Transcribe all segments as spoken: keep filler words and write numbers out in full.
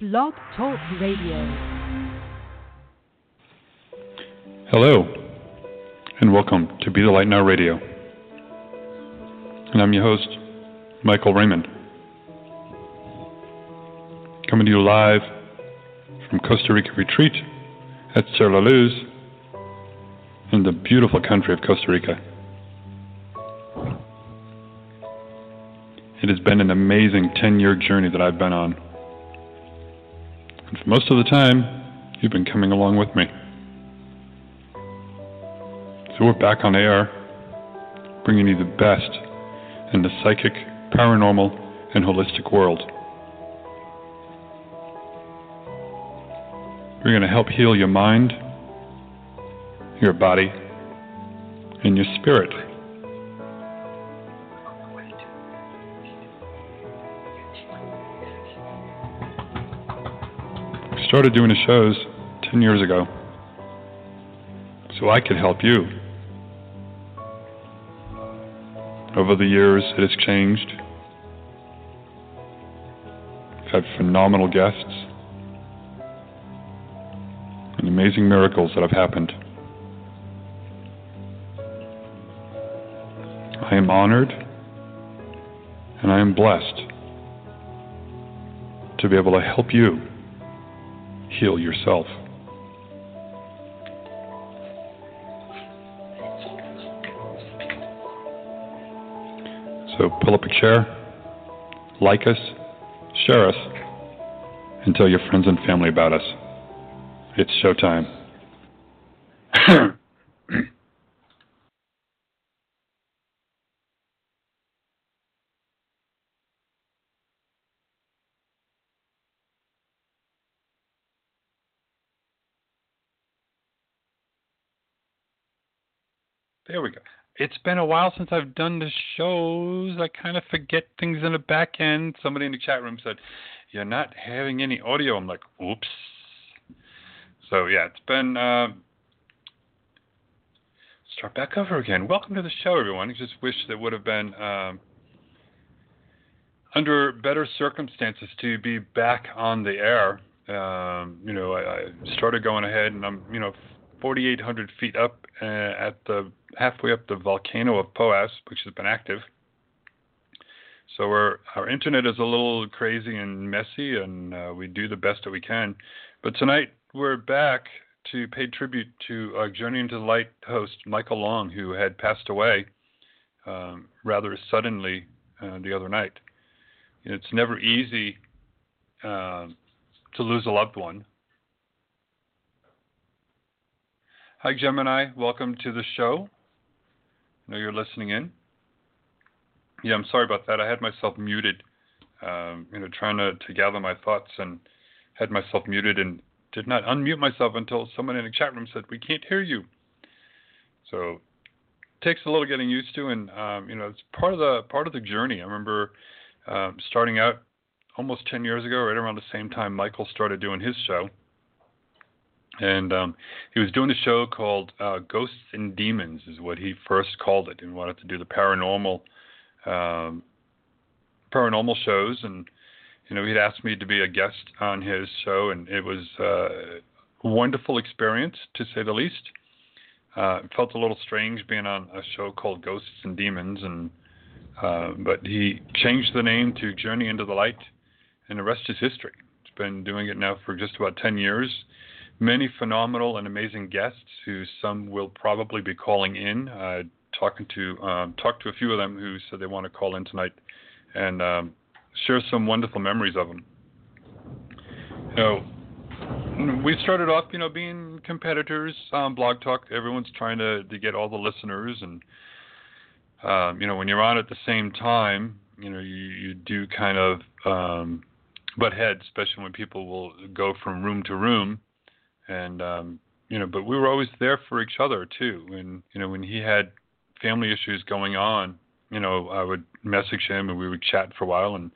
Blog Talk Radio. Hello, and welcome to Be The Light Now Radio. And I'm your host, Michael Raymond, coming to you live from Costa Rica Retreat at Cerro La Luz, in the beautiful country of Costa Rica. It has been an amazing ten-year journey that I've been on. And for most of the time, you've been coming along with me. So we're back on air, bringing you the best in the psychic, paranormal, and holistic world. We're going to help heal your mind, your body, and your spirit. I started doing the shows ten years ago so I could help you. Over the years, it has changed. I've had phenomenal guests and amazing miracles that have happened. I am honored and I am blessed to be able to help you heal yourself. So pull up a chair, like us, share us, and tell your friends and family about us. It's showtime. There we go. It's been a while since I've done the shows. I kind of forget things in the back end. Somebody in the chat room said, "You're not having any audio." I'm like, oops. So, yeah, it's been... Uh, start back over again. Welcome to the show, everyone. I just wish there would have been um, under better circumstances to be back on the air. Um, you know, I, I started going ahead, and I'm, you know... forty-eight hundred feet up uh, at the halfway up the volcano of Poás, which has been active. So we're, our internet is a little crazy and messy, and uh, we do the best that we can. But tonight we're back to pay tribute to our Journey into the Light host, Michael Long, who had passed away um, rather suddenly uh, the other night. It's never easy uh, to lose a loved one. Hi, Gemini. Welcome to the show. I know you're listening in. Yeah, I'm sorry about that. I had myself muted, um, you know, trying to, to gather my thoughts, and had myself muted and did not unmute myself until someone in the chat room said, "We can't hear you." So it takes a little getting used to, and, um, you know, it's part of the part of the journey. I remember uh, starting out almost ten years ago, right around the same time Michael started doing his show. And um, he was doing a show called uh, Ghosts and Demons is what he first called it, and wanted to do the paranormal um, paranormal shows. And, you know, he'd asked me to be a guest on his show, and it was uh, a wonderful experience, to say the least. Uh, it felt a little strange being on a show called Ghosts and Demons, and uh, but he changed the name to Journey into the Light, and the rest is history. He's been doing it now for just about ten years. Many phenomenal and amazing guests who some will probably be calling in. Uh, talking to um, talked to a few of them who said they want to call in tonight and um, share some wonderful memories of them. You know, we started off, you know, being competitors on Blog Talk. Everyone's trying to, to get all the listeners, and um, you know, when you're on at the same time, you know, you, you do kind of um, butt heads, especially when people will go from room to room. And, um, you know, but we were always there for each other, too. And, you know, when he had family issues going on, you know, I would message him and we would chat for a while. And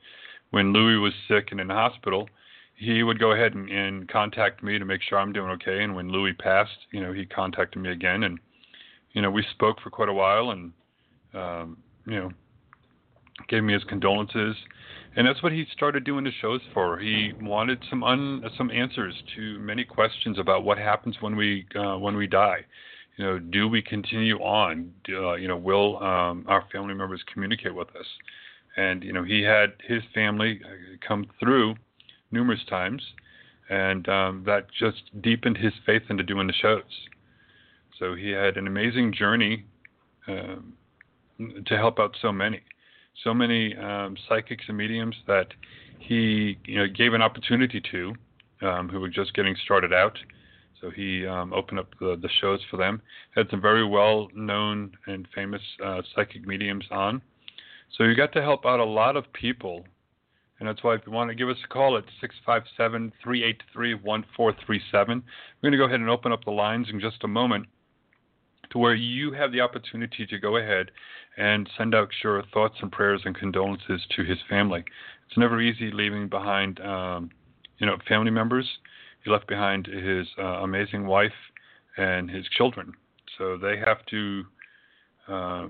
when Louis was sick and in the hospital, he would go ahead and, and contact me to make sure I'm doing okay. And when Louis passed, you know, he contacted me again. And, you know, we spoke for quite a while and, um, you know, gave me his condolences. And that's what he started doing the shows for. He wanted some un, some answers to many questions about what happens when we uh, when we die. You know, do we continue on? Uh, you know, will um, our family members communicate with us? And, you know, he had his family come through numerous times, and um, that just deepened his faith into doing the shows. So he had an amazing journey um, to help out so many. So many um, psychics and mediums that he you know, gave an opportunity to um, who were just getting started out. So he um, opened up the, the shows for them. Had some very well-known and famous uh, psychic mediums on. So you got to help out a lot of people. And that's why if you want to give us a call at six five seven, three eight three, one four three seven. We're going to go ahead and open up the lines in just a moment, to where you have the opportunity to go ahead and send out your thoughts and prayers and condolences to his family. It's never easy leaving behind, um, you know, family members. He left behind his uh, amazing wife and his children. So they have to uh,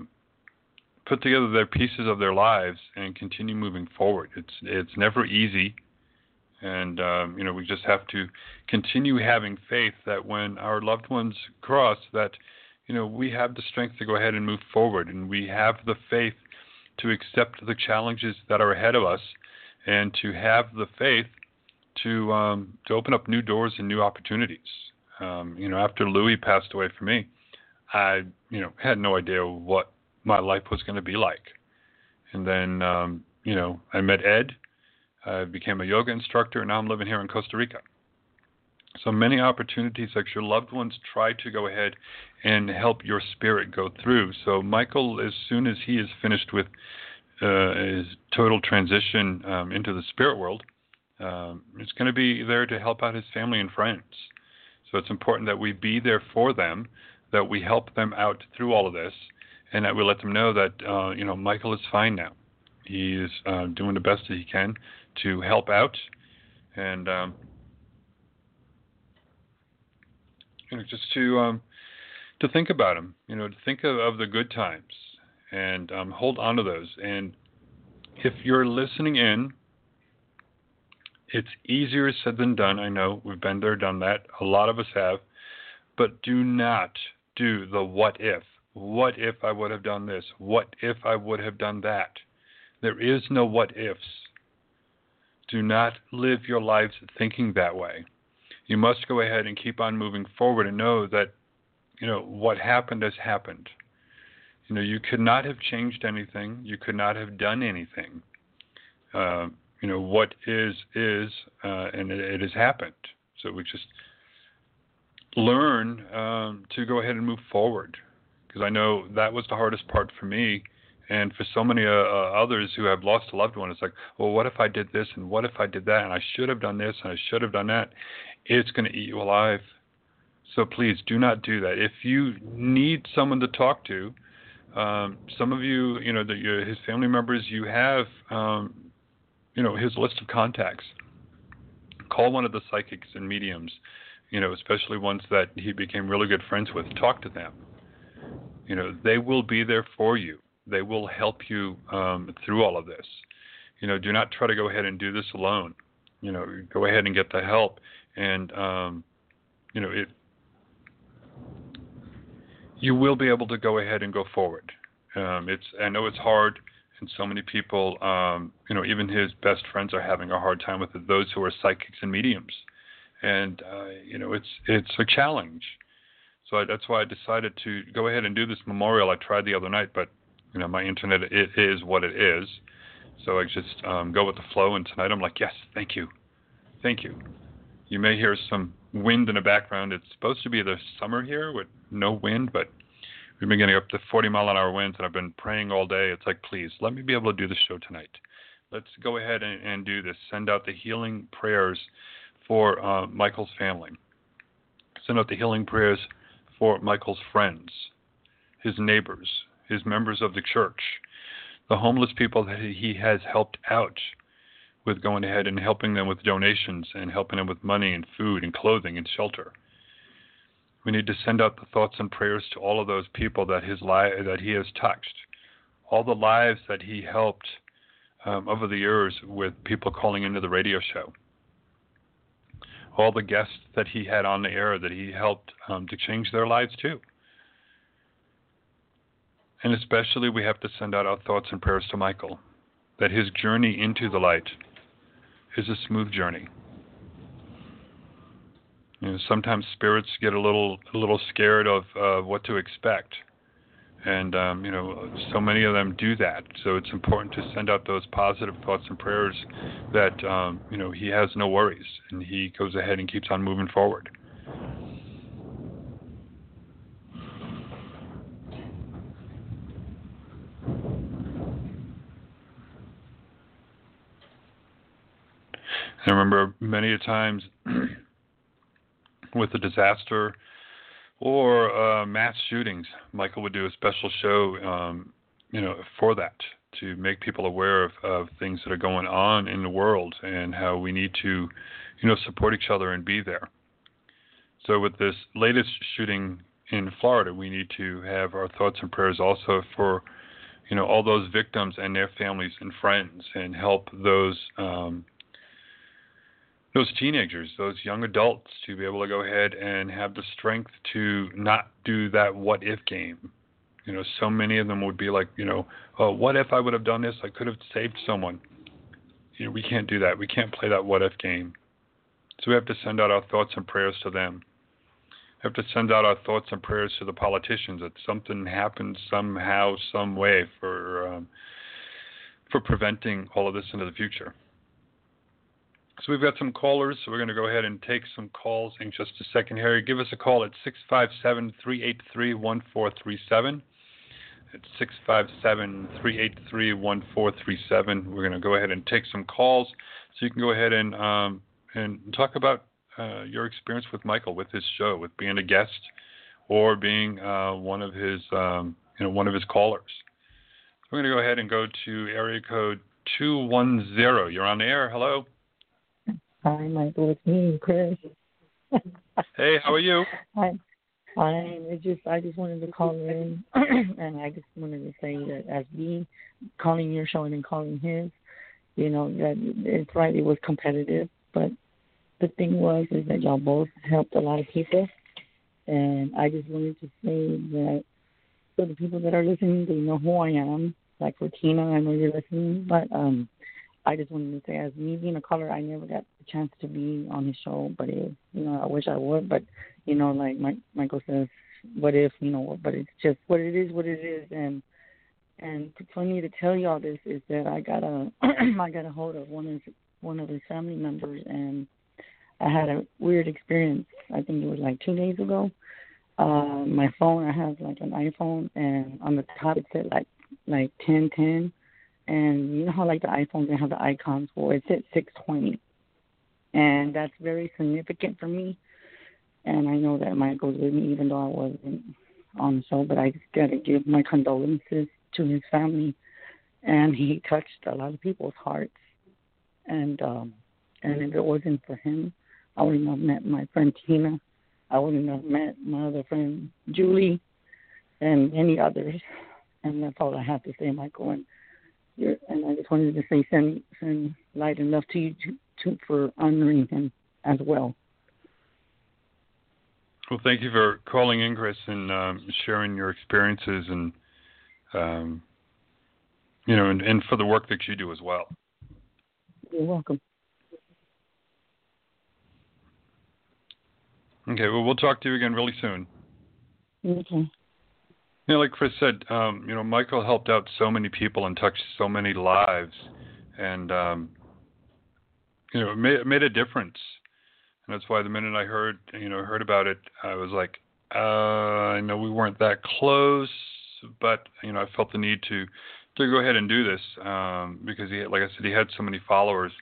put together their pieces of their lives and continue moving forward. It's it's never easy. And, um, you know, we just have to continue having faith that when our loved ones cross that, you know, we have the strength to go ahead and move forward, and we have the faith to accept the challenges that are ahead of us, and to have the faith to um, to open up new doors and new opportunities. Um, you know, after Louis passed away for me, I, you know, had no idea what my life was going to be like. And then, um, you know, I met Ed, I became a yoga instructor, and now I'm living here in Costa Rica. So many opportunities that your loved ones try to go ahead and help your spirit go through. So Michael, as soon as he is finished with uh, his total transition um, into the spirit world, um, it's going to be there to help out his family and friends. So it's important that we be there for them, that we help them out through all of this, and that we let them know that uh, you know Michael is fine now. He is uh, doing the best that he can to help out, and um, you know, just to um, to think about them, you know, to think of, of the good times, and um, hold on to those. And if you're listening in, it's easier said than done. I know we've been there, done that. A lot of us have, but do not do the what if. What if I would have done this? What if I would have done that? There is no what ifs. Do not live your lives thinking that way. You must go ahead and keep on moving forward and know that, you know, what happened has happened. You know, you could not have changed anything. You could not have done anything. Uh, you know, what is, is, uh, and it, it has happened. So we just learn um, to go ahead and move forward, because I know that was the hardest part for me. And for so many uh, others who have lost a loved one, it's like, well, what if I did this, and what if I did that, and I should have done this, and I should have done that. It's going to eat you alive. So please do not do that. If you need someone to talk to, um, some of you, you know, the, your, his family members, you have, um, you know, his list of contacts. Call one of the psychics and mediums, you know, especially ones that he became really good friends with. Talk to them. You know, they will be there for you. They will help you um, through all of this. You know, do not try to go ahead and do this alone. You know, go ahead and get the help. And, um, you know, it, you will be able to go ahead and go forward. Um, it's I know it's hard, and so many people, um, you know, even his best friends are having a hard time with it, those who are psychics and mediums. And, uh, you know, it's it's a challenge. So I, that's why I decided to go ahead and do this memorial. I tried the other night, but you know, my internet, it is what it is. So I just um, go with the flow. And tonight I'm like, yes, thank you. Thank you. You may hear some wind in the background. It's supposed to be the summer here with no wind, but we've been getting up to forty mile an hour winds, and I've been praying all day. It's like, please, let me be able to do the show tonight. let's go ahead and, and do this. Send out the healing prayers for uh, Michael's family. Send out the healing prayers for Michael's friends, his neighbors, his members of the church, the homeless people that he has helped out with going ahead and helping them with donations and helping them with money and food and clothing and shelter. We need to send out the thoughts and prayers to all of those people that his li- that he has touched, all the lives that he helped um, over the years with people calling into the radio show, all the guests that he had on the air that he helped um, to change their lives too. And especially we have to send out our thoughts and prayers to Michael, that his journey into the light is a smooth journey. You know, sometimes spirits get a little a little scared of uh, what to expect. And, um, you know, so many of them do that. So it's important to send out those positive thoughts and prayers that, um, you know, he has no worries and he goes ahead and keeps on moving forward. I remember many a times with a disaster or uh, mass shootings, Michael would do a special show, um, you know, for that, to make people aware of, of things that are going on in the world and how we need to, you know, support each other and be there. So with this latest shooting in Florida, we need to have our thoughts and prayers also for, you know, all those victims and their families and friends, and help those um Those teenagers, those young adults, to be able to go ahead and have the strength to not do that what if game. You know, so many of them would be like, you know, oh, what if I would have done this? I could have saved someone. You know, we can't do that. We can't play that what if game. So we have to send out our thoughts and prayers to them. We have to send out our thoughts and prayers to the politicians that something happens somehow, some way for, um, for preventing all of this into the future. So we've got some callers, so we're going to go ahead and take some calls in just a second here. Give us a call at six five seven, three eight three, one four three seven. It's six five seven, three eight three, one four three seven. We're going to go ahead and take some calls, so you can go ahead and um, and talk about uh, your experience with Michael, with his show, with being a guest, or being uh, one of his um, you know one of his callers. We're going to go ahead and go to area code two one zero. You're on the air. Hello. Hi, Michael. It's me, Chris. Hey, how are you? Hi. I just I just wanted to call in, and I just wanted to say that as me calling your show and then calling his, you know, that it's right. It was competitive, but the thing was is that y'all both helped a lot of people, and I just wanted to say that for the people that are listening, they know who I am. Like for Tina, I know you're listening, but um. I just wanted to say, as me being a caller, I never got the chance to be on his show, but it, you know, I wish I would. But you know, like Mike, Michael says, what if, you know? But it's just what it is, what it is. And and for me to tell you all this is that I got a I got a hold of one of one of his family members, and I had a weird experience. I think it was like two days ago. Uh, my phone, I have like an iPhone, and on the top it said like like ten ten. And you know how, like, the iPhones, they have the icons? Well, it's at six twenty. And that's very significant for me. And I know that Michael's with me, even though I wasn't on the show. But I just got to give my condolences to his family. And he touched a lot of people's hearts. And um, and if it wasn't for him, I wouldn't have met my friend Tina. I wouldn't have met my other friend Julie and many others. And that's all I have to say, Michael. And You're, and I just wanted to say send, send light and love to you to, to, for honoring him as well. Well, thank you for calling in, Chris, and um, sharing your experiences and, um, you know, and, and for the work that you do as well. You're welcome. Okay, well, we'll talk to you again really soon. Okay. You know, like Chris said, um, you know, Michael helped out so many people and touched so many lives, and um, you know, it made, it made a difference. And that's why the minute I heard, you know, heard about it, I was like, uh, I know we weren't that close, but you know, I felt the need to to go ahead and do this um, because, he, like I said, he had so many followers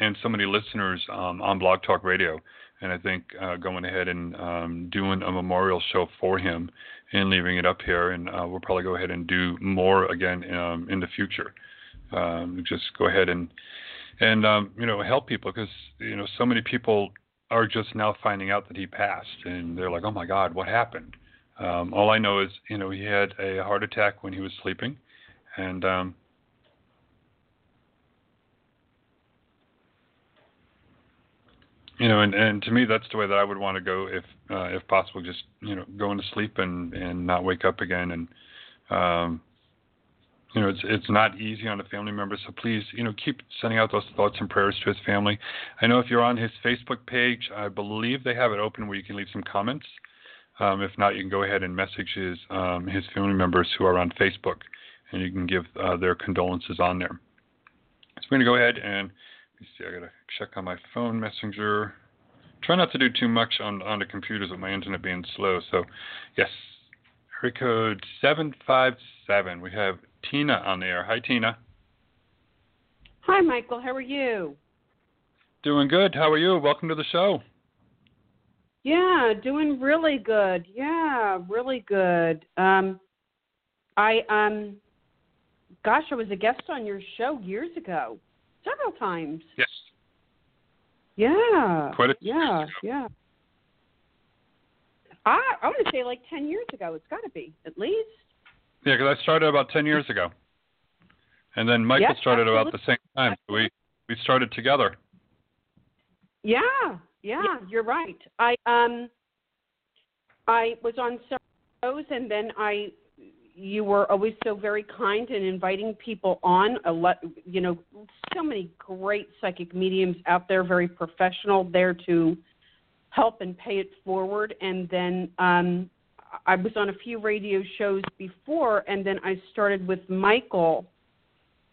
and so many listeners um, on Blog Talk Radio. And I think uh, going ahead and um, doing a memorial show for him and leaving it up here, and uh, we'll probably go ahead and do more again um, in the future. Um, just go ahead and, and um, you know, help people because, you know, so many people are just now finding out that he passed, and they're like, oh, my God, what happened? Um, all I know is, you know, he had a heart attack when he was sleeping, and um, you know, and, and to me, that's the way that I would want to go if, uh, if possible, just, you know, going to sleep and, and not wake up again. And, um, you know, it's, it's not easy on a family member. So please, you know, keep sending out those thoughts and prayers to his family. I know if you're on his Facebook page, I believe they have it open where you can leave some comments. Um, if not, you can go ahead and message his, um, his family members who are on Facebook, and you can give uh, their condolences on there. So we're going to go ahead and let me see, I got to check on my phone messenger. Try not to do too much on, on the computers with my internet being slow. So, yes, area code seven five seven. We have Tina on the air. Hi, Tina. Hi, Michael. How are you? Doing good. How are you? Welcome to the show. Yeah, doing really good. Yeah, really good. Um, I, um, gosh, I was a guest on your show years ago, several times. Yes. Yeah. Quite a few yeah, years ago. yeah. I, I want to say like ten years ago. It's got to be, at least. Yeah, because I started about ten years ago. And then Michael yes, started absolutely. about the same time. We we started together. Yeah. Yeah, you're right. I um, I was on several shows, and then I, you were always so very kind in inviting people on. A lot, you know, so many great psychic mediums out there, very professional, there to help and pay it forward. And then um, I was on a few radio shows before, and then I started with Michael.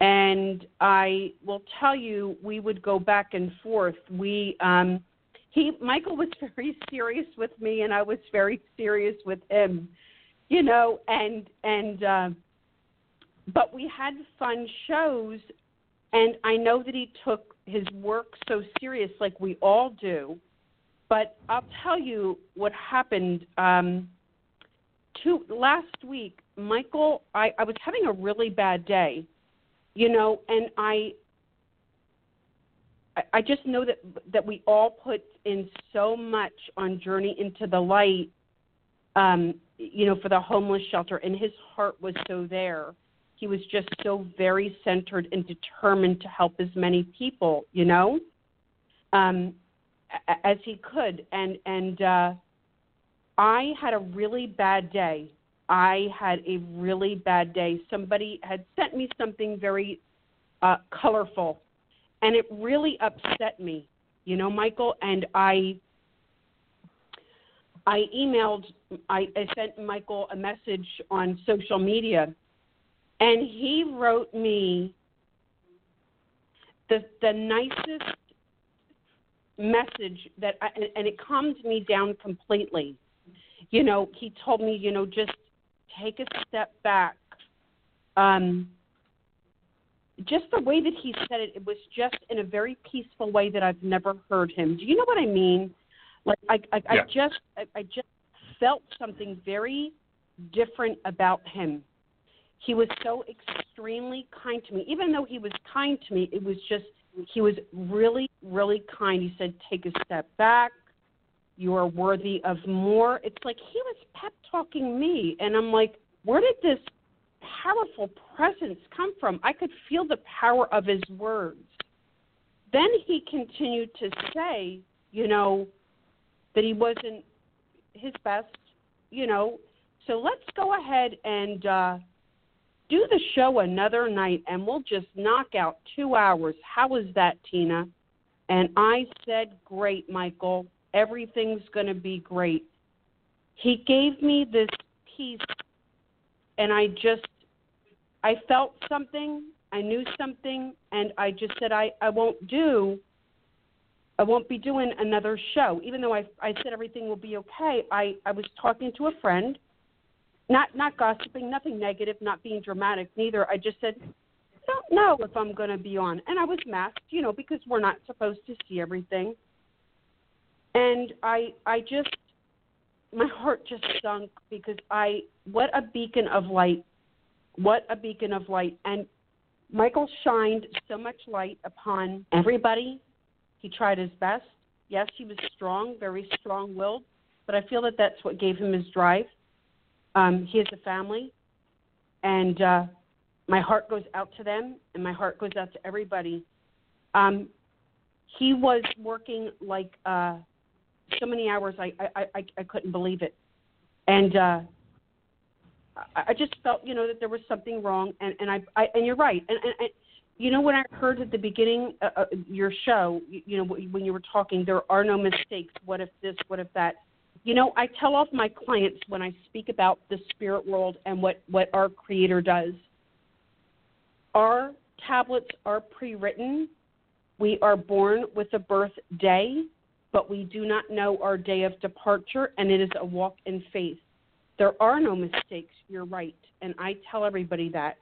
And I will tell you, we would go back and forth. We um. He, Michael was very serious with me, and I was very serious with him, you know, and, and, uh, but we had fun shows, and I know that he took his work so serious, like we all do, but I'll tell you what happened, um, two, last week, Michael, I, I was having a really bad day, you know, and I, I just know that that we all put in so much on Journey into the Light, um, you know, for the homeless shelter, and his heart was so there. He was just so very centered and determined to help as many people, you know, um, as he could. And and uh, I had a really bad day. I had a really bad day. Somebody had sent me something very uh, colorful. And it really upset me, you know, Michael. And I, I emailed, I, I sent Michael a message on social media, and he wrote me the the nicest message that, I, and, and it calmed me down completely. You know, he told me, you know, just take a step back. Um. Just the way that he said it, it was just in a very peaceful way that I've never heard him. Do you know what I mean? Like I, I, yeah. I just, I, I just felt something very different about him. He was so extremely kind to me. Even though he was kind to me, it was just he was really, really kind. He said, "Take a step back. You are worthy of more." It's like he was pep talking me, and I'm like, where did this powerful presence come from? I could feel the power of his words. Then he continued to say, you know, that he wasn't his best, you know, so let's go ahead and uh, do the show another night, and we'll just knock out two hours. How is that, Tina? And I said, great, Michael. Everything's going to be great. He gave me this peace. And I just, I felt something, I knew something, and I just said, I, I won't do, I won't be doing another show. Even though I I said everything will be okay, I, I was talking to a friend, Not not gossiping, nothing negative, not being dramatic, neither. I just said, don't know if I'm going to be on. And I was masked, you know, because we're not supposed to see everything. And I I just, my heart just sunk because I, what a beacon of light. What a beacon of light. And Michael shined so much light upon everybody. He tried his best. Yes, he was strong, very strong-willed, but I feel that that's what gave him his drive. Um, he has a family, and uh, my heart goes out to them, and my heart goes out to everybody. Um, he was working like uh, so many hours, I, I, I, I couldn't believe it. And uh, I, I just felt, you know, that there was something wrong, and, and, I, I, and you're right. And, and, and you know, when I heard at the beginning of your show, you know, when you were talking, there are no mistakes. What if this, what if that? You know, I tell off my clients when I speak about the spirit world and what, what our Creator does. Our tablets are pre-written. We are born with a birth day, but we do not know our day of departure, and it is a walk in faith. There are no mistakes. You're right, and I tell everybody that.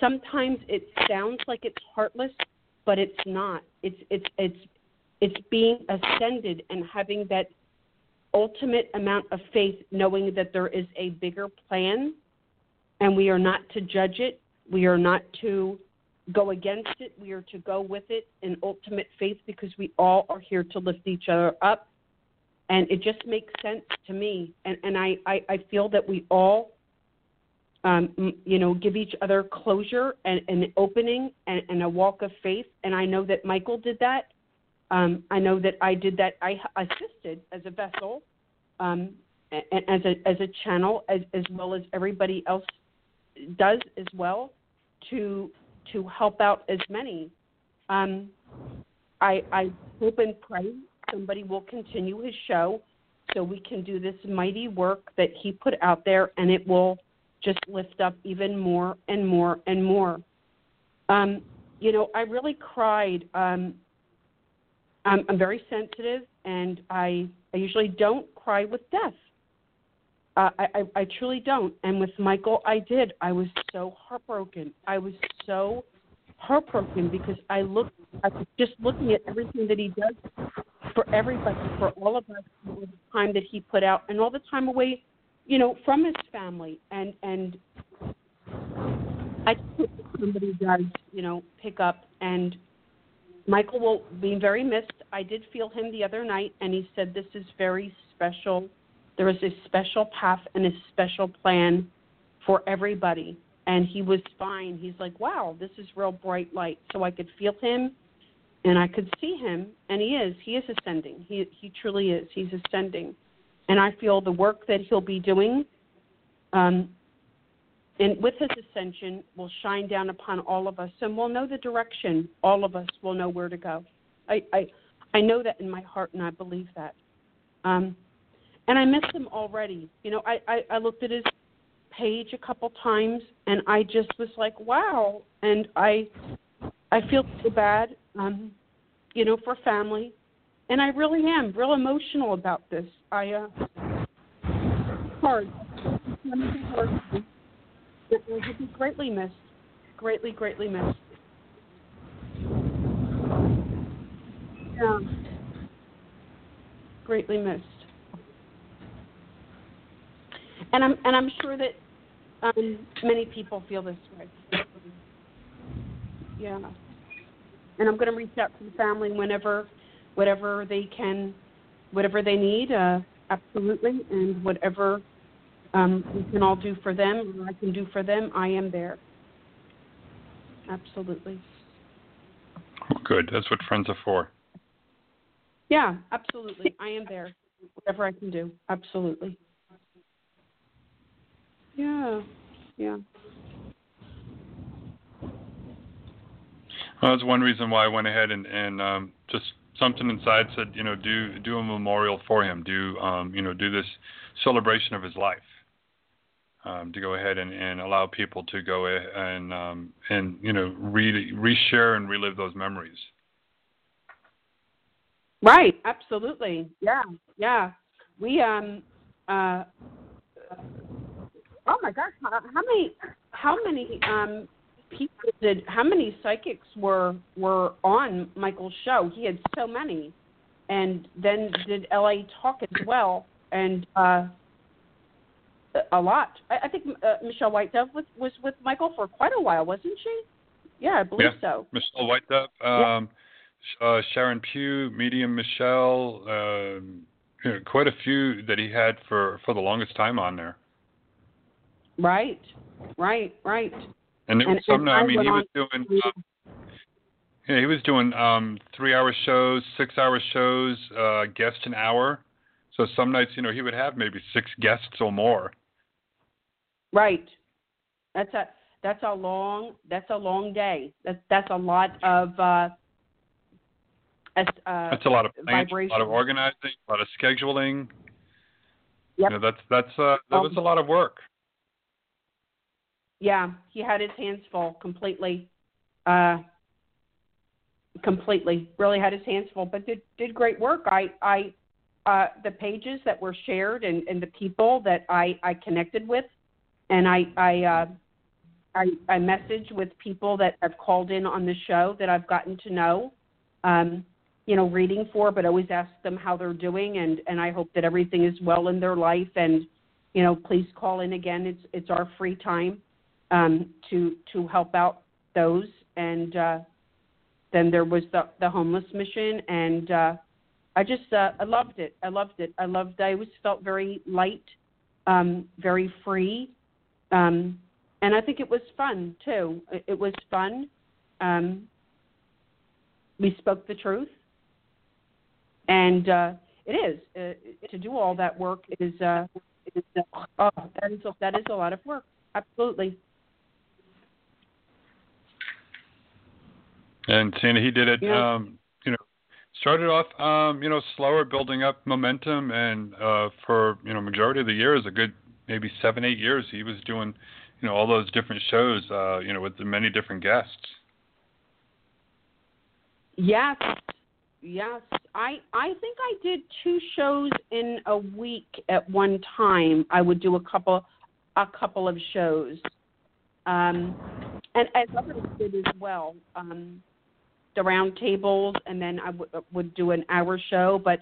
Sometimes it sounds like it's heartless, but it's not. It's it's it's it's being ascended and having that ultimate amount of faith, knowing that there is a bigger plan, and we are not to judge it. We are not to go against it. We are to go with it in ultimate faith because we all are here to lift each other up, and it just makes sense to me. And, and I, I, I feel that we all Um, you know, give each other closure and an opening and, and a walk of faith. And I know that Michael did that. Um, I know that I did that. I assisted as a vessel, um, and as a as a channel, as, as well as everybody else does as well, to to help out as many. Um, I, I hope and pray somebody will continue his show so we can do this mighty work that he put out there, and it will just lift up even more and more and more. Um, you know, I really cried. Um, I'm, I'm very sensitive, and I, I usually don't cry with death. Uh, I, I, I truly don't. And with Michael, I did. I was so heartbroken. I was so heartbroken because I looked, I was just looking at everything that he does for everybody, for all of us, for the time that he put out, and all the time away, you know, from his family, and, and I hope somebody does, you know, pick up, and Michael will be very missed. I did feel him the other night, and he said this is very special. There is a special path and a special plan for everybody, and he was fine. He's like, wow, this is real bright light. So I could feel him, and I could see him, and he is. He is ascending. He, he truly is. He's ascending. And I feel the work that he'll be doing, um, and with his ascension, will shine down upon all of us, and we'll know the direction. All of us will know where to go. I, I, I know that in my heart, and I believe that. Um, and I miss him already. You know, I, I, I looked at his page a couple times, and I just was like, wow. And I, I feel so bad, um, you know, for family. And I really am real emotional about this. I, uh, hard. It will be greatly missed. Greatly, greatly missed. Yeah. Greatly missed. And I'm, and I'm sure that, um, many people feel this way. Yeah. And I'm going to reach out to the family whenever, whatever they can, whatever they need, uh, absolutely, and whatever um, we can all do for them, or I can do for them, I am there. Absolutely. Good. That's what friends are for. Yeah, absolutely. I am there. Whatever I can do. Absolutely. Yeah. Yeah. Well, that's one reason why I went ahead and, and um, just something inside said, you know, do do a memorial for him. Do, um, you know, do this celebration of his life. Um, to go ahead and, and allow people to go and, um, and you know, re- reshare and relive those memories. Right. Absolutely. Yeah. Yeah. We, um, uh, oh, my gosh, how many how many um, people did how many psychics were were on Michael's show? He had so many, and then did L A Talk as well, and uh, a lot. I, I think uh, Michelle White Dove was, was with Michael for quite a while, wasn't she? Yeah, I believe yeah. so. Michelle White Dove, um, yeah. uh, Sharon Pugh, Medium Michelle. Um, You know, quite a few that he had for, for the longest time on there. Right, right, right. And there was some. No, I mean, he was doing. Uh, yeah, he was doing um, three-hour shows, six-hour shows, uh, guest an hour. So some nights, you know, he would have maybe six guests or more. Right. That's a that's a long that's a long day. That's that's a lot of. Uh, Uh, that's a lot of plans, a lot of organizing, a lot of scheduling. Yep. You know, that's that's uh, that um, was a lot of work. Yeah, he had his hands full completely, uh, completely. Really had his hands full, but did did great work. I I uh, the pages that were shared and, and the people that I, I connected with, and I I, uh, I I message with people that have called in on the show that I've gotten to know. Um, you know, reading for, but always ask them how they're doing, and, and I hope that everything is well in their life. And, you know, please call in again. It's it's our free time um, to to help out those. And uh, then there was the, the homeless mission, and uh, I just uh, I loved it. I loved it. I loved. I always felt very light, um, very free, um, and I think it was fun too. It, it was fun. Um, We spoke the truth, and uh, it is uh, to do all that work is uh, is uh, oh, that is that is a lot of work. Absolutely. And Santa, he did it. Yeah. Um, you know, started off um, you know slower, building up momentum, and uh, for you know majority of the years, a good maybe seven eight years, he was doing you know all those different shows. Uh, you know, with the many different guests. Yes, yes. I I think I did two shows in a week at one time. I would do a couple a couple of shows, um, and as others did as well, um, the round tables, and then I w- would do an hour show. But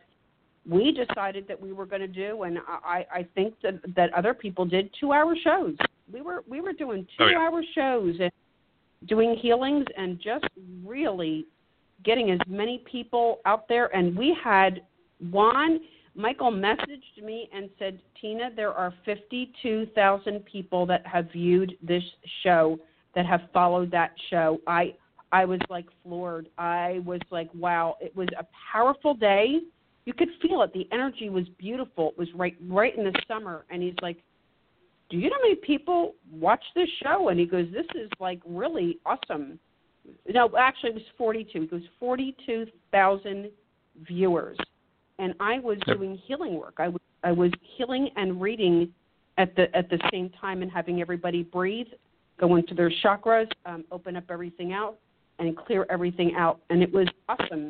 we decided that we were going to do, and I, I think that, that other people did two hour shows. We were we were doing two oh, yeah. hour shows and doing healings and just really. Getting as many people out there, and we had Juan, Michael messaged me and said, Tina, there are fifty-two thousand people that have viewed this show, that have followed that show. I I was like floored. I was like, wow, it was a powerful day. You could feel it. The energy was beautiful. It was right right in the summer, and he's like, do you know how many people watch this show? And he goes, this is like really awesome. No, actually, it was forty-two. It was forty-two thousand viewers, and I was yep. doing healing work. I was I was healing and reading at the at the same time, and having everybody breathe, go into their chakras, um, open up everything out, and clear everything out. And it was awesome.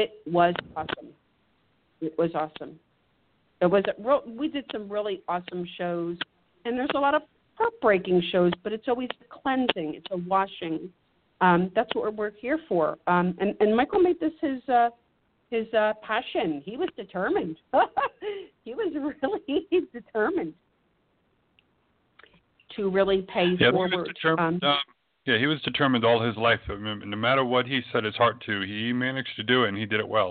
It was awesome. It was awesome. It was a real, we did some really awesome shows, and there's a lot of heartbreaking shows, but it's always a cleansing. It's a washing. Um, that's what we're here for. Um, and, and Michael made this his uh, his uh, passion. He was determined. He was really determined to really pay yeah, forward. He was determined, um, um, yeah, he was determined all his life. I mean, no matter what he set his heart to, he managed to do it, and he did it well.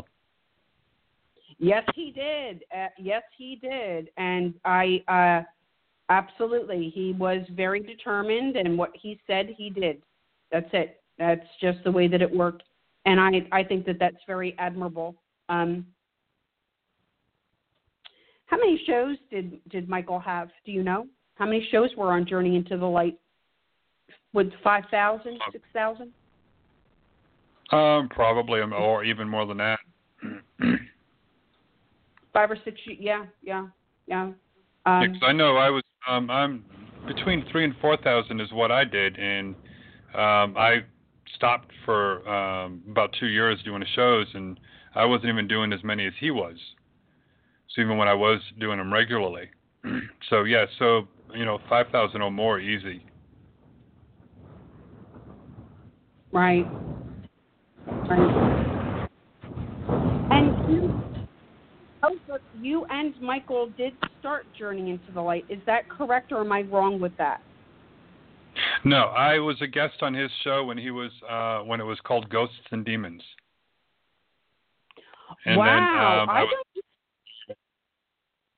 Yes, he did. Uh, yes, he did. And I uh, absolutely, he was very determined, and what he said, he did. That's it. That's just the way that it worked. And I, I think that that's very admirable. Um, how many shows did, did Michael have? Do you know? How many shows were on Journey into the Light? Would five thousand, six thousand? Um, probably, or even more than that. Five or six, yeah, yeah, yeah. Um, yeah, 'cause I know I was um, I'm between three and four thousand is what I did, and Um, I stopped for um, about two years doing the shows, and I wasn't even doing as many as he was. So even when I was doing them regularly. So, yeah, so you know, five thousand or more easy. Right. Right. And you, you and Michael did start Journey into the Light. Is that correct, or am I wrong with that? No, I was a guest on his show when he was uh, when it was called Ghosts and Demons. And wow! Then, um, I I was, don't...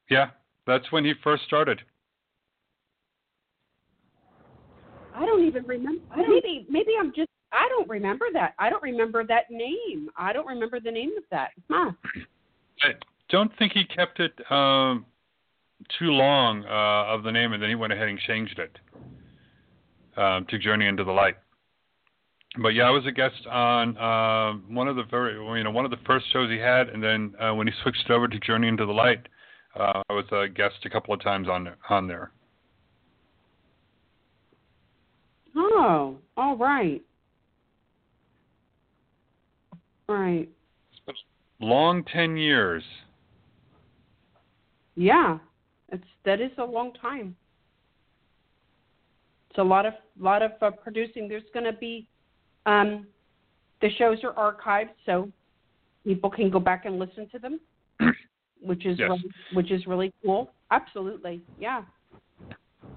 Yeah, that's when he first started. I don't even remember. I don't... Maybe maybe I'm just. I don't remember that. I don't remember that name. I don't remember the name of that. Huh. I don't think he kept it um, too long uh, of the name, and then he went ahead and changed it um, to Journey into the Light. But yeah, I was a guest on uh, one of the very, you know, one of the first shows he had, and then uh, when he switched it over to Journey into the Light, uh, I was a guest a couple of times on on there. Oh, all right. Right. Long ten years. Yeah, it's that is a long time. It's a lot of lot of uh, producing. There's going to be um, the shows are archived, so people can go back and listen to them, which is yes. really, which is really cool. Absolutely, yeah,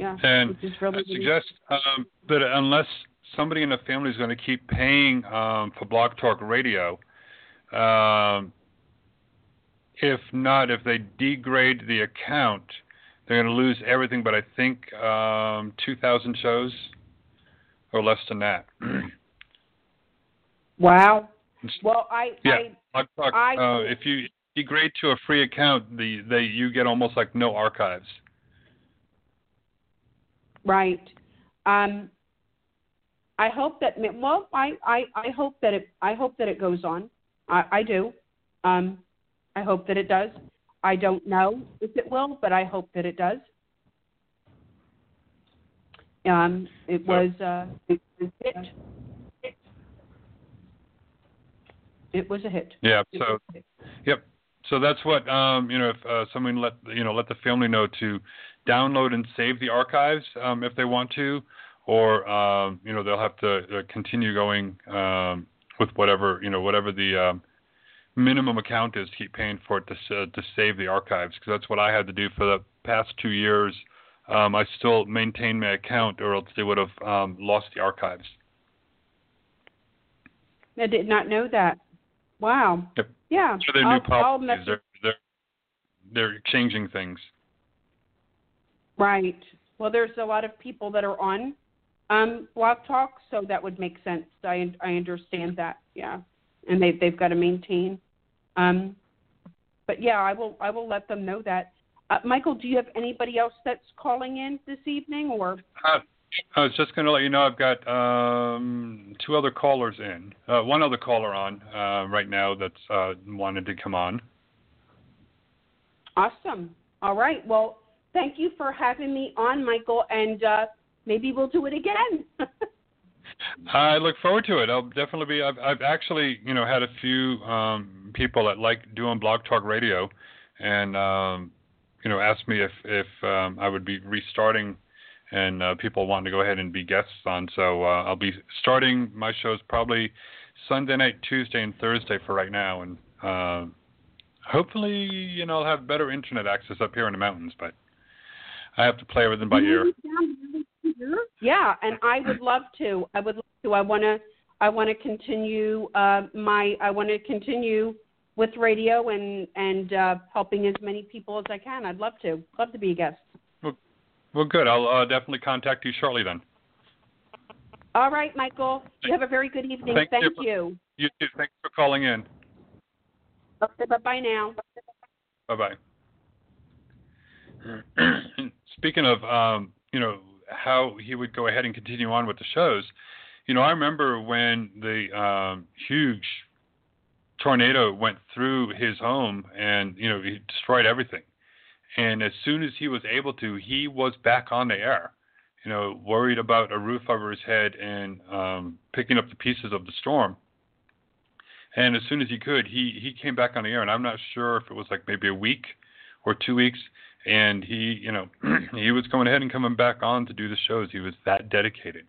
yeah. And really I suggest um, that unless somebody in the family is going to keep paying um, for Blog Talk Radio. Um, if not, if they degrade the account, they're going to lose everything, but I think um, two thousand shows or less than that. Wow. Well, I... Yeah, I, Blog Talk, I, uh, if you degrade to a free account, the they you get almost like no archives. Right. Um I hope that well, I, I, I hope that it I hope that it goes on. I, I do. Um, I hope that it does. I don't know if it will, but I hope that it does. Um, it was uh, it was a hit. It, it was a hit. Yeah. So, yep. So that's what um, you know. If uh, someone let you know, let the family know to download and save the archives um, if they want to. Or um, you know they'll have to uh, continue going um, with whatever you know whatever the um, minimum account is to keep paying for it to uh, to save the archives, because that's what I had to do for the past two years. Um, I still maintain my account, or else they would have um, lost the archives. I did not know that. Wow. Yep. Yeah. So their new policies, they're, they're they're changing things. Right. Well, there's a lot of people that are on. Um, blog talk, so that would make sense. I I understand that, yeah, and they they've got to maintain. Um, but yeah, I will I will let them know that. Uh, Michael, do you have anybody else that's calling in this evening, or? Uh, I was just going to let you know I've got um, two other callers in, uh, one other caller on uh, right now that's uh, wanted to come on. Awesome. All right. Well, thank you for having me on, Michael, and. Uh, Maybe we'll do it again. I look forward to it. I'll definitely be. I've, I've actually, you know, had a few um, people that like doing Blog Talk Radio, and um, you know, asked me if if um, I would be restarting, and uh, people want to go ahead and be guests on. So uh, I'll be starting my shows probably Sunday night, Tuesday, and Thursday for right now, and uh, hopefully, you know, I'll have better internet access up here in the mountains. But I have to play everything by ear. Yeah, and I would love to. I would love to. I want to. I want to continue uh, my. I want to continue with radio and and uh, helping as many people as I can. I'd love to. Love to be a guest. Well, well good. I'll uh, definitely contact you shortly then. All right, Michael. You have a very good evening. Thank, Thank you. you. You too. Thanks for calling in. Okay, bye bye now. Bye bye. Speaking of, um, you know. how he would go ahead and continue on with the shows. You know, I remember when the um, huge tornado went through his home and, you know, he destroyed everything. And as soon as he was able to, he was back on the air, you know, worried about a roof over his head and um, picking up the pieces of the storm. And as soon as he could, he, he came back on the air. And I'm not sure if it was like maybe a week or two weeks. And he, you know, he was coming ahead and coming back on to do the shows. He was that dedicated.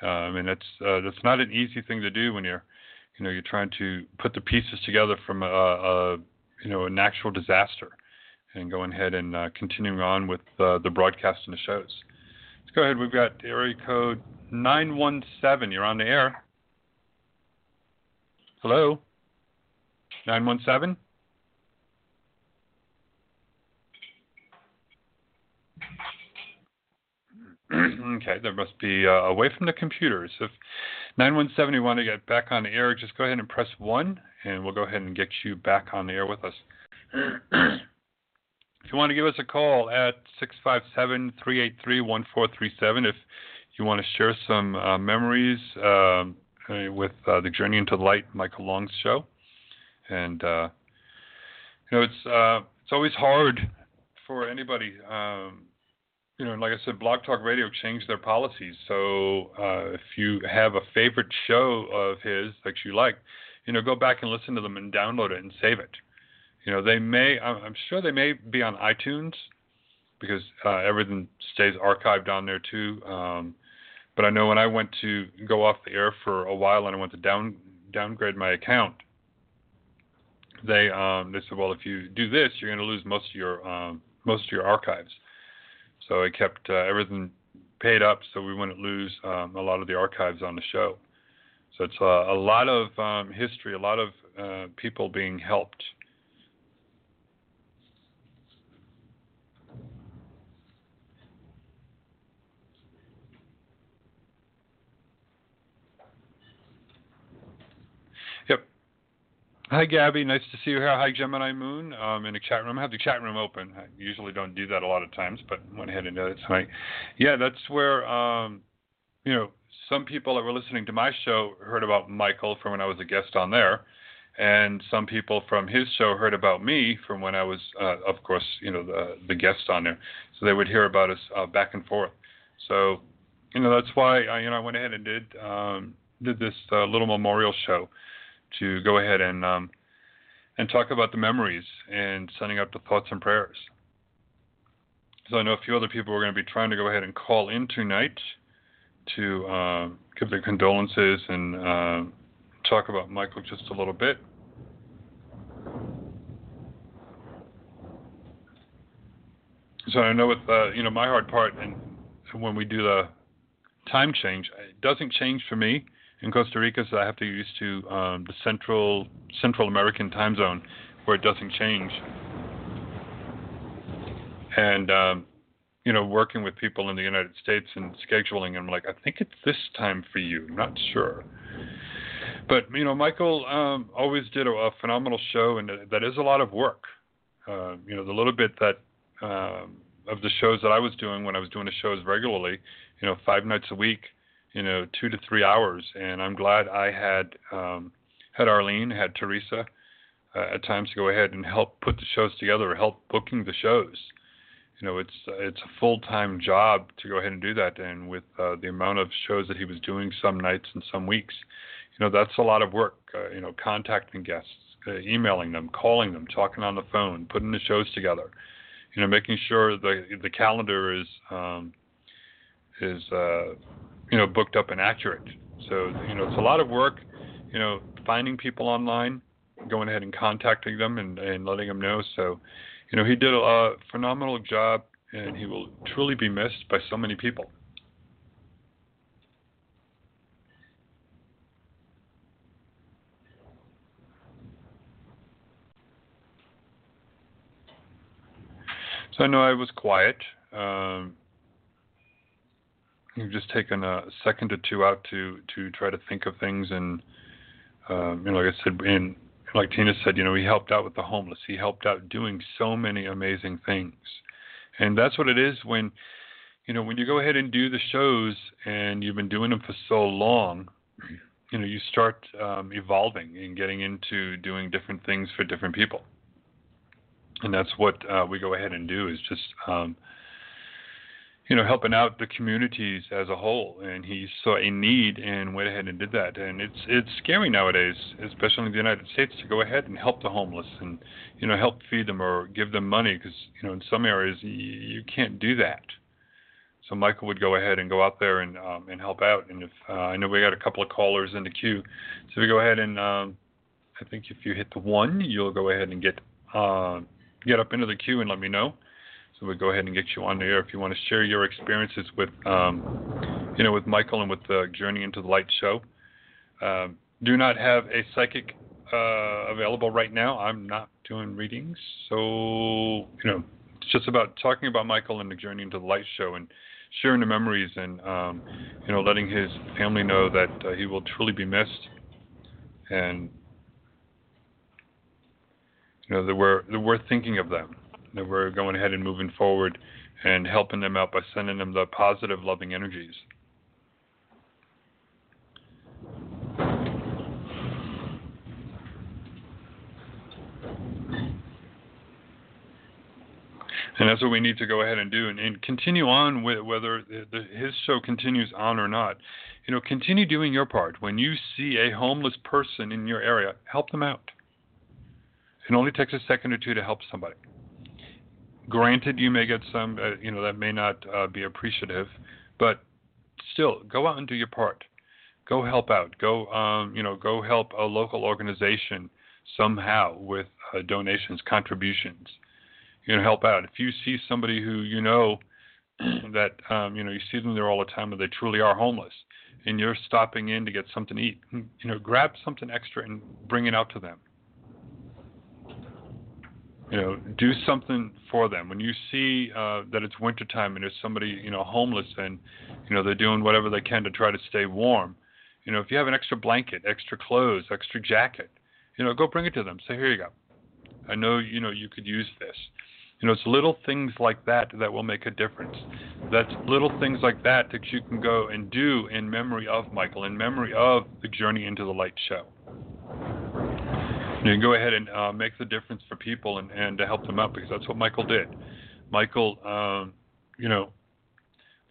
Um, and that's uh, that's not an easy thing to do when you're, you know, you're trying to put the pieces together from a, a you know, an actual disaster, and going ahead and uh, continuing on with uh, the broadcast and the shows. Let's go ahead. We've got area code nine one seven. You're on the air. Hello? nine one seven? Okay, there must be uh, away from the computers. If nine one seven, you want to get back on the air, just go ahead and press one, and we'll go ahead and get you back on the air with us. If you want to give us a call at six five seven, three eight three, one four three seven, if you want to share some uh, memories uh, with uh, the Journey into the Light, Michael Long's show. And, uh, you know, it's uh, it's always hard for anybody. Um, you know, like I said, Blog Talk Radio changed their policies. So uh, if you have a favorite show of his that you like, you know, go back and listen to them and download it and save it. You know, they may, I'm sure they may be on iTunes, because uh, everything stays archived on there too. Um, but I know when I went to go off the air for a while and I went to down downgrade my account, they um, they said, well, if you do this, you're going to lose most of your um, most of your archives. So I kept uh, everything paid up so we wouldn't lose um, a lot of the archives on the show. So it's uh, a lot of um, history, a lot of uh, people being helped. Hi, Gabby. Nice to see you here. Hi, Gemini Moon. Um, in the chat room. I have the chat room open. I usually don't do that a lot of times, but went ahead and did it tonight. Yeah, that's where, um, you know, some people that were listening to my show heard about Michael from when I was a guest on there. And some people from his show heard about me from when I was, uh, of course, you know, the, the guest on there. So they would hear about us uh, back and forth. So, you know, that's why, I, you know, I went ahead and did, um, did this uh, little memorial show, to go ahead and um, and talk about the memories and sending out the thoughts and prayers. So I know a few other people are going to be trying to go ahead and call in tonight to uh, give their condolences and uh, talk about Michael just a little bit. So I know with uh, you know my hard part, and when we do the time change, it doesn't change for me in Costa Rica, so I have to get used to um, the Central Central American time zone, where it doesn't change. And um, you know, working with people in the United States and scheduling, I'm like, I think it's this time for you. I'm not sure, but you know, Michael um, always did a, a phenomenal show, and that is a lot of work. Uh, you know, the little bit that um, of the shows that I was doing when I was doing the shows regularly, you know, five nights a week. You know, two to three hours, and I'm glad I had um, had Arlene, had Teresa uh, at times to go ahead and help put the shows together, or help booking the shows. You know, it's it's a full-time job to go ahead and do that, and with uh, the amount of shows that he was doing some nights and some weeks, you know, that's a lot of work. Uh, you know, contacting guests, uh, emailing them, calling them, talking on the phone, putting the shows together. You know, making sure the the calendar is um, is uh, you know, booked up and accurate. So, you know, it's a lot of work, you know, finding people online, going ahead and contacting them and, and letting them know. So, you know, he did a phenomenal job, and he will truly be missed by so many people. So I know I was quiet. Um, You've just taken a second or two out to, to try to think of things. And, um, you know, like I said, and like Tina said, you know, he helped out with the homeless. He helped out doing so many amazing things. And that's what it is when, you know, when you go ahead and do the shows and you've been doing them for so long, you know, you start um, evolving and getting into doing different things for different people. And that's what uh, we go ahead and do is just um, you know, helping out the communities as a whole. And he saw a need and went ahead and did that. And it's it's scary nowadays, especially in the United States, to go ahead and help the homeless and, you know, help feed them or give them money because, you know, in some areas you, you can't do that. So Michael would go ahead and go out there and um, and help out. And if uh, I know we got a couple of callers in the queue, so we go ahead and um, I think if you hit the one, you'll go ahead and get uh, get up into the queue and let me know. So we'll go ahead and get you on the air if you want to share your experiences with um, you know with Michael and with the Journey into the Light show. Uh, do not have a psychic uh, available right now. I'm not doing readings, so you know it's just about talking about Michael and the Journey into the Light show and sharing the memories and, um, you know, letting his family know that uh, he will truly be missed. And, you know, that we're, that we're thinking of them, that we're going ahead and moving forward and helping them out by sending them the positive, loving energies. And that's what we need to go ahead and do and, and continue on with whether the, the, his show continues on or not. You know, continue doing your part. When you see a homeless person in your area, help them out. It only takes a second or two to help somebody. Granted, you may get some, uh, you know, that may not uh, be appreciative, but still go out and do your part. Go help out. Go, um, you know, go help a local organization somehow with uh, donations, contributions. You know, help out. If you see somebody who you know that, um, you know, you see them there all the time and they truly are homeless and you're stopping in to get something to eat, you know, grab something extra and bring it out to them. You know, do something for them. When you see uh, that it's wintertime and there's somebody, you know, homeless and, you know, they're doing whatever they can to try to stay warm, you know, if you have an extra blanket, extra clothes, extra jacket, you know, go bring it to them. Say, here you go. I know, you know, you could use this. You know, it's little things like that that will make a difference. That's little things like that that you can go and do in memory of Michael, in memory of the Journey into the Light show. You can go ahead and uh, make the difference for people and, and to help them out because that's what Michael did. Michael, um, you know,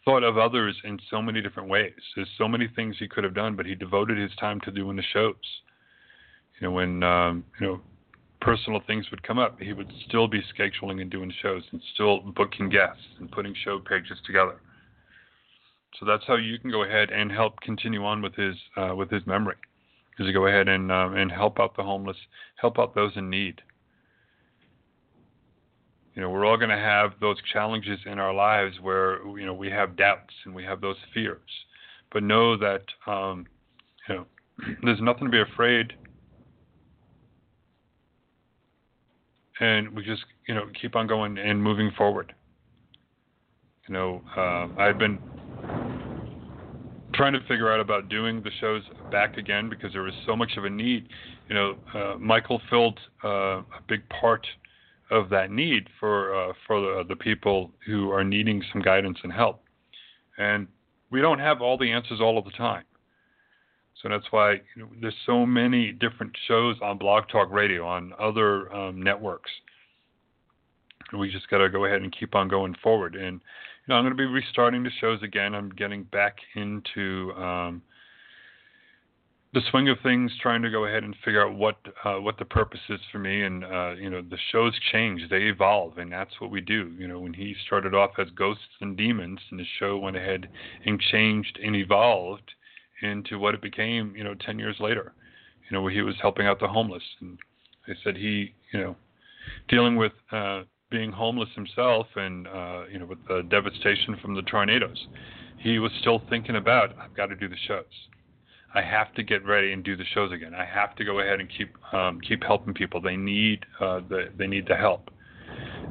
thought of others in so many different ways. There's so many things he could have done, but he devoted his time to doing the shows. You know, when, um, you know, personal things would come up, he would still be scheduling and doing shows and still booking guests and putting show pages together. So that's how you can go ahead and help continue on with his uh, with his memory, is to go ahead and um, and help out the homeless, help out those in need. You know, we're all going to have those challenges in our lives where, you know, we have doubts and we have those fears, but know that um, you know there's nothing to be afraid. And we just, you know, keep on going and moving forward. You know, uh, I've been trying to figure out about doing the shows back again because there was so much of a need. You know, uh, Michael filled uh, a big part of that need for uh, for the, the people who are needing some guidance and help. And we don't have all the answers all of the time. So that's why, you know, there's so many different shows on Blog Talk Radio, on other um, networks. And we just got to go ahead and keep on going forward. And, you know, I'm going to be restarting the shows again. I'm getting back into um, the swing of things, trying to go ahead and figure out what uh, what the purpose is for me. And, uh, you know, the shows change. They evolve, and that's what we do. You know, when he started off as Ghosts and Demons, and the show went ahead and changed and evolved into what it became, you know, ten years later, you know, where he was helping out the homeless. And I said he, you know, dealing with uh, being homeless himself and, uh, you know, with the devastation from the tornadoes, he was still thinking about, I've got to do the shows. I have to get ready and do the shows again. I have to go ahead and keep um, keep helping people. They need uh, the they need the help.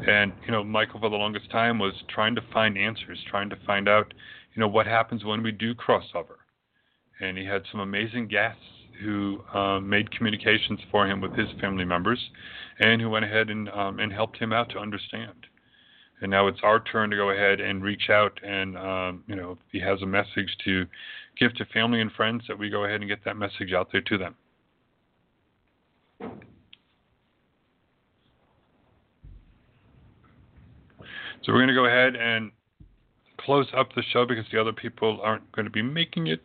And, you know, Michael for the longest time was trying to find answers, trying to find out, you know, what happens when we do crossover. And he had some amazing guests who um, made communications for him with his family members and who went ahead and um, and helped him out to understand. And now it's our turn to go ahead and reach out and, um, you know, if he has a message to give to family and friends, that we go ahead and get that message out there to them. So we're going to go ahead and close up the show because the other people aren't going to be making it,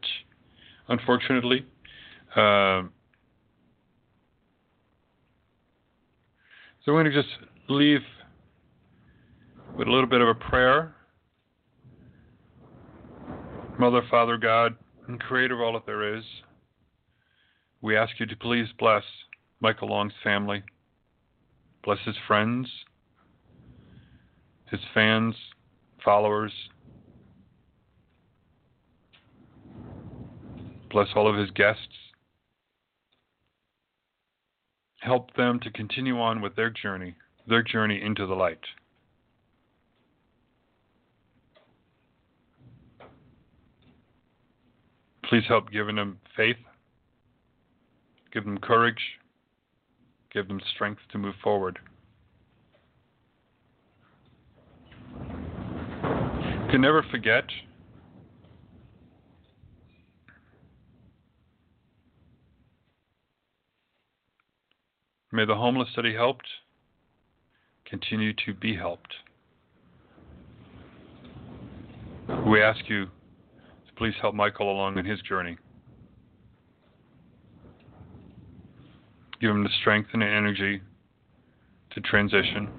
unfortunately. Uh, so we're going to just leave with a little bit of a prayer. Mother, Father, God, and Creator of all that there is, we ask you to please bless Michael Long's family, bless his friends, his fans, followers, bless all of his guests, help them to continue on with their journey, their journey into the light. Please help giving them faith, give them courage, give them strength to move forward. You can never forget may the homeless that he helped continue to be helped. We ask you to please help Michael along in his journey. Give him the strength and the energy to transition.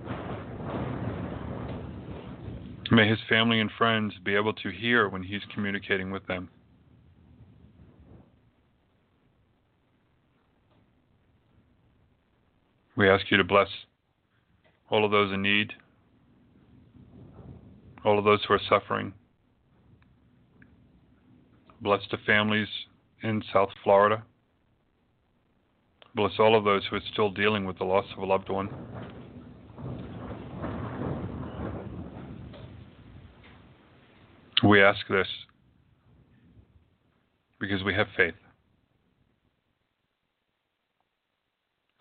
May his family and friends be able to hear when he's communicating with them. We ask you to bless all of those in need, all of those who are suffering. Bless the families in South Florida. Bless all of those who are still dealing with the loss of a loved one. We ask this because we have faith.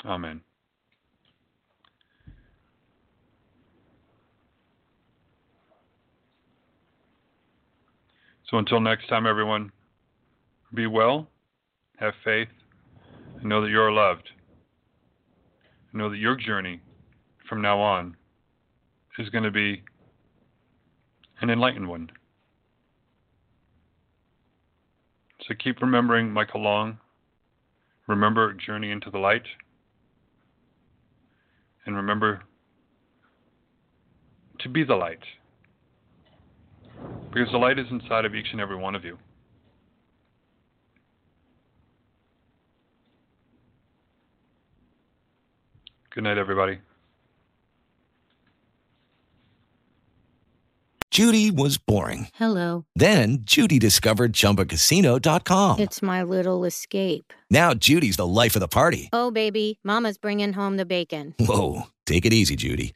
Amen. So until next time, everyone, be well, have faith, and know that you are loved. And know that your journey from now on is going to be an enlightened one. So keep remembering Michael Long. Remember Journey into the Light. And remember to be the light. Because the light is inside of each and every one of you. Good night, everybody. Judy was boring. Hello. Then Judy discovered Chumba Casino dot com. It's my little escape. Now Judy's the life of the party. Oh, baby, mama's bringing home the bacon. Whoa, take it easy, Judy.